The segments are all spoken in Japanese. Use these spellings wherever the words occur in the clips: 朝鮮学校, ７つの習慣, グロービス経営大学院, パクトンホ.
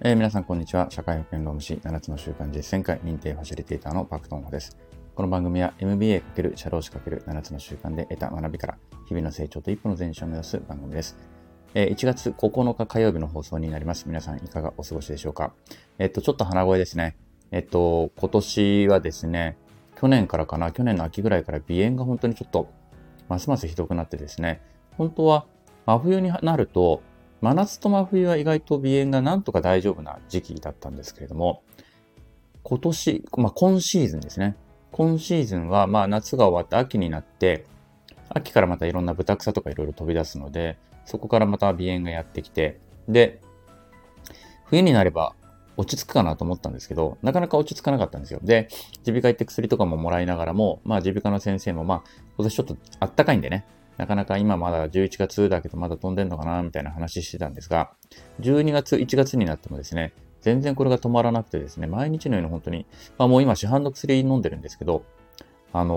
皆さんこんにちは。社会保険労務士7つの習慣実践会認定ファシリテーターのパクトンホです。この番組は MBA× 社労士 ×7 つの習慣で得た学びから日々の成長と一歩の前進を目指す番組です。1月9日火曜日の放送になります。皆さんいかがお過ごしでしょうか。ちょっと鼻声ですね。今年はですね、去年の秋ぐらいから鼻炎が本当にちょっとますますひどくなってですね、本当は真冬になると、真夏と真冬は意外と鼻炎がなんとか大丈夫な時期だったんですけれども、今シーズンですね。今シーズンは夏が終わって秋になって、秋からまたいろんなブタクサとかいろいろ飛び出すので、そこからまた鼻炎がやってきて、で、冬になれば落ち着くかなと思ったんですけど、なかなか落ち着かなかったんですよ。で、耳鼻科行って薬とかももらいながらも、耳鼻科の先生も今年ちょっとあったかいんでね、なかなか今まだ11月だけどまだ飛んでんのかなみたいな話してたんですが、12月、1月になってもですね、全然これが止まらなくてですね、毎日のように本当に、もう今市販の薬飲んでるんですけど、ダメ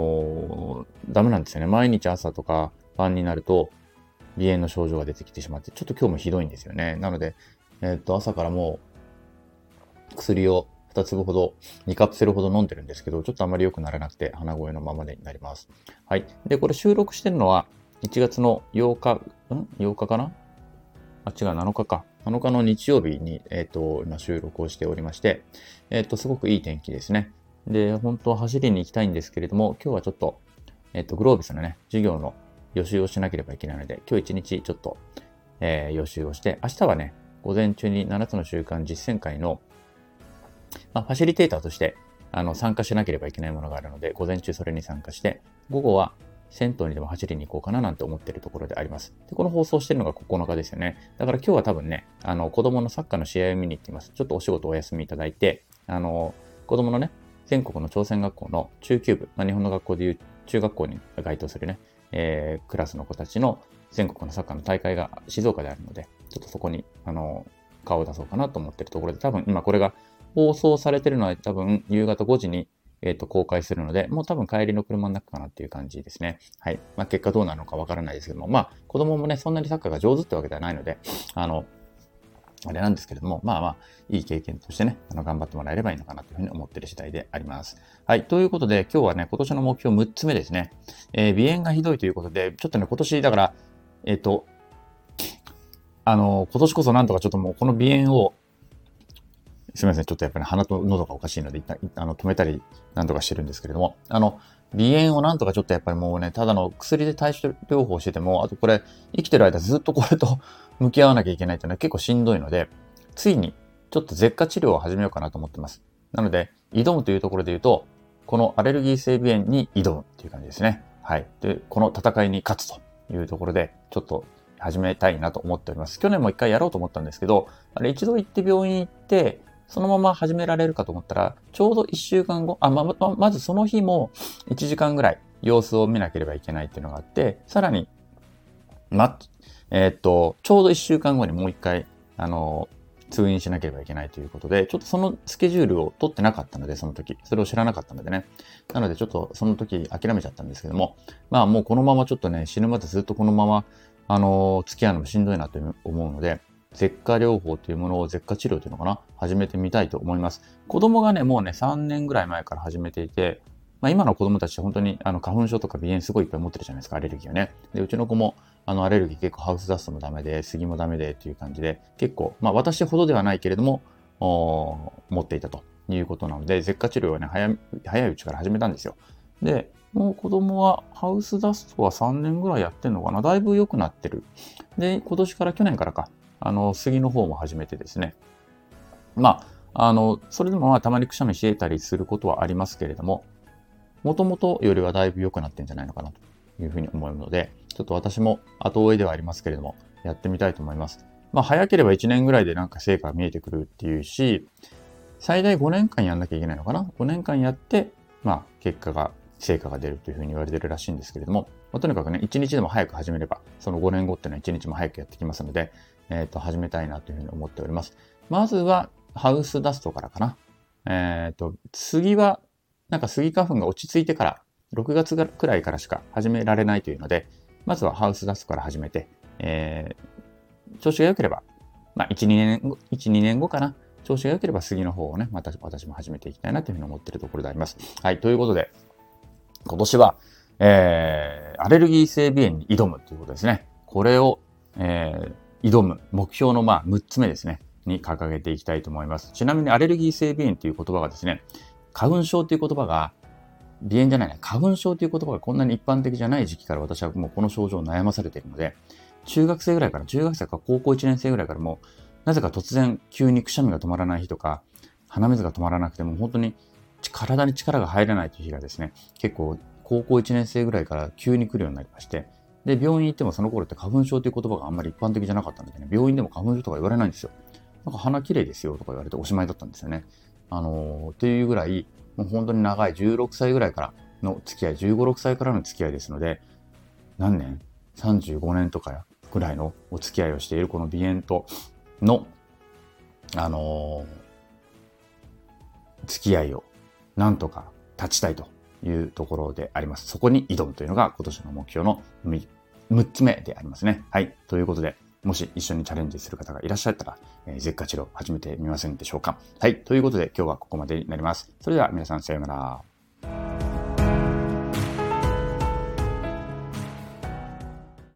なんですよね。毎日朝とか晩になると鼻炎の症状が出てきてしまって、ちょっと今日もひどいんですよね。なので、朝からもう薬を2粒ほど、2カプセルほど飲んでるんですけど、ちょっとあまり良くならなくて鼻声のままでになります。はい。で、これ収録してるのは、1月の7日か。7日の日曜日に、今収録をしておりまして、すごくいい天気ですね。で、本当は走りに行きたいんですけれども、今日はちょっと、グロービスのね、授業の予習をしなければいけないので、今日一日ちょっと、予習をして、明日はね、午前中に7つの習慣実践会の、ファシリテーターとして、参加しなければいけないものがあるので、午前中それに参加して、午後は、銭湯にでも走りに行こうかななんて思っているところであります。で、この放送してるのが9日ですよね。だから今日は多分ね、子供のサッカーの試合を見に行ってます。ちょっとお仕事お休みいただいて、子供のね、全国の朝鮮学校の中級部、日本の学校でいう中学校に該当するね、クラスの子たちの全国のサッカーの大会が静岡であるので、ちょっとそこに、顔を出そうかなと思っているところで、多分今これが放送されてるのは多分夕方5時に公開するので、もう多分帰りの車の中かなっていう感じですね。はい。結果どうなるのかわからないですけども、子供もね、そんなにサッカーが上手ってわけではないので、あれなんですけれども、いい経験としてね、頑張ってもらえればいいのかなというふうに思っている次第であります。はい。ということで、今日はね、今年の目標6つ目ですね。鼻炎がひどいということで、ちょっとね、今年、だから、今年こそなんとかちょっともうこの鼻炎を、すみません。ちょっとやっぱり鼻と喉がおかしいので、止めたり何とかしてるんですけれども、鼻炎をなんとかちょっとやっぱりもうね、ただの薬で対処療法してても、あとこれ、生きてる間ずっとこれと向き合わなきゃいけないというのは結構しんどいので、ついにちょっと舌下治療を始めようかなと思ってます。なので、挑むというところで言うと、このアレルギー性鼻炎に挑むという感じですね。はい。で、この戦いに勝つというところで、ちょっと始めたいなと思っております。去年も一回やろうと思ったんですけど、一度行って病院行って、そのまま始められるかと思ったら、ちょうど1週間後、まずその日も1時間ぐらい様子を見なければいけないっていうのがあって、さらに、ちょうど1週間後にもう一回、通院しなければいけないということで、ちょっとそのスケジュールを取ってなかったので、その時、それを知らなかったのでね。なのでちょっとその時諦めちゃったんですけども、もうこのままちょっとね、死ぬまでずっとこのまま、付き合うのもしんどいなと思うので、舌下療法というものを、舌下治療というのかな、始めてみたいと思います。子供がね、もうね、3年ぐらい前から始めていて、今の子供たち本当に花粉症とか鼻炎すごいいっぱい持ってるじゃないですか、アレルギーをね。で、うちの子もアレルギー結構ハウスダストもダメで、杉もダメでという感じで、結構、私ほどではないけれども、持っていたということなので、舌下治療はね、早いうちから始めたんですよ。で、もう子供はハウスダストは3年ぐらいやってんのかな、だいぶ良くなってる。で、去年からか。杉の方も始めてですね。それでもたまにくしゃみしてたりすることはありますけれども、もともとよりはだいぶ良くなってんじゃないのかなというふうに思うので、ちょっと私も後追いではありますけれども、やってみたいと思います。早ければ1年ぐらいでなんか成果が見えてくるっていうし、最大5年間やんなきゃいけないのかな。5年間やって、成果が出るというふうに言われてるらしいんですけれども、とにかくね、1日でも早く始めれば、その5年後っていうのは1日も早くやってきますので、始めたいなというふうに思っております。まずは、ハウスダストからかな。杉は、杉花粉が落ち着いてから、6月くらいからしか始められないというので、まずはハウスダストから始めて、調子が良ければ、1、2年後かな。調子が良ければ杉の方をね、また私も始めていきたいなというふうに思っているところであります。はい、ということで、今年は、アレルギー性鼻炎に挑むということですね。これを、挑む目標の6つ目ですね、に掲げていきたいと思います。ちなみにアレルギー性鼻炎という言葉がですね、花粉症という言葉が、鼻炎じゃないね、花粉症という言葉がこんなに一般的じゃない時期から私はもうこの症状を悩まされているので、中学生か高校1年生ぐらいからもう、なぜか突然急にくしゃみが止まらない日とか、鼻水が止まらなくても本当に体に力が入らないという日がですね、結構高校1年生ぐらいから急に来るようになりまして、で、病院行ってもその頃って花粉症という言葉があんまり一般的じゃなかったんでね、病院でも花粉症とか言われないんですよ。なんか鼻きれいですよとか言われておしまいだったんですよね。というぐらい、もう本当に長い16歳ぐらいからの付き合い、15、6歳からの付き合いですので、何年 ?35 年とかぐらいのお付き合いをしているこの鼻炎との、付き合いをなんとか断ちたいというところであります。そこに挑むというのが今年の目標の6つ目でありますね。はい。ということで、もし一緒にチャレンジする方がいらっしゃったら、舌下治療を始めてみませんでしょうか。はい。ということで、今日はここまでになります。それでは皆さん、さようなら。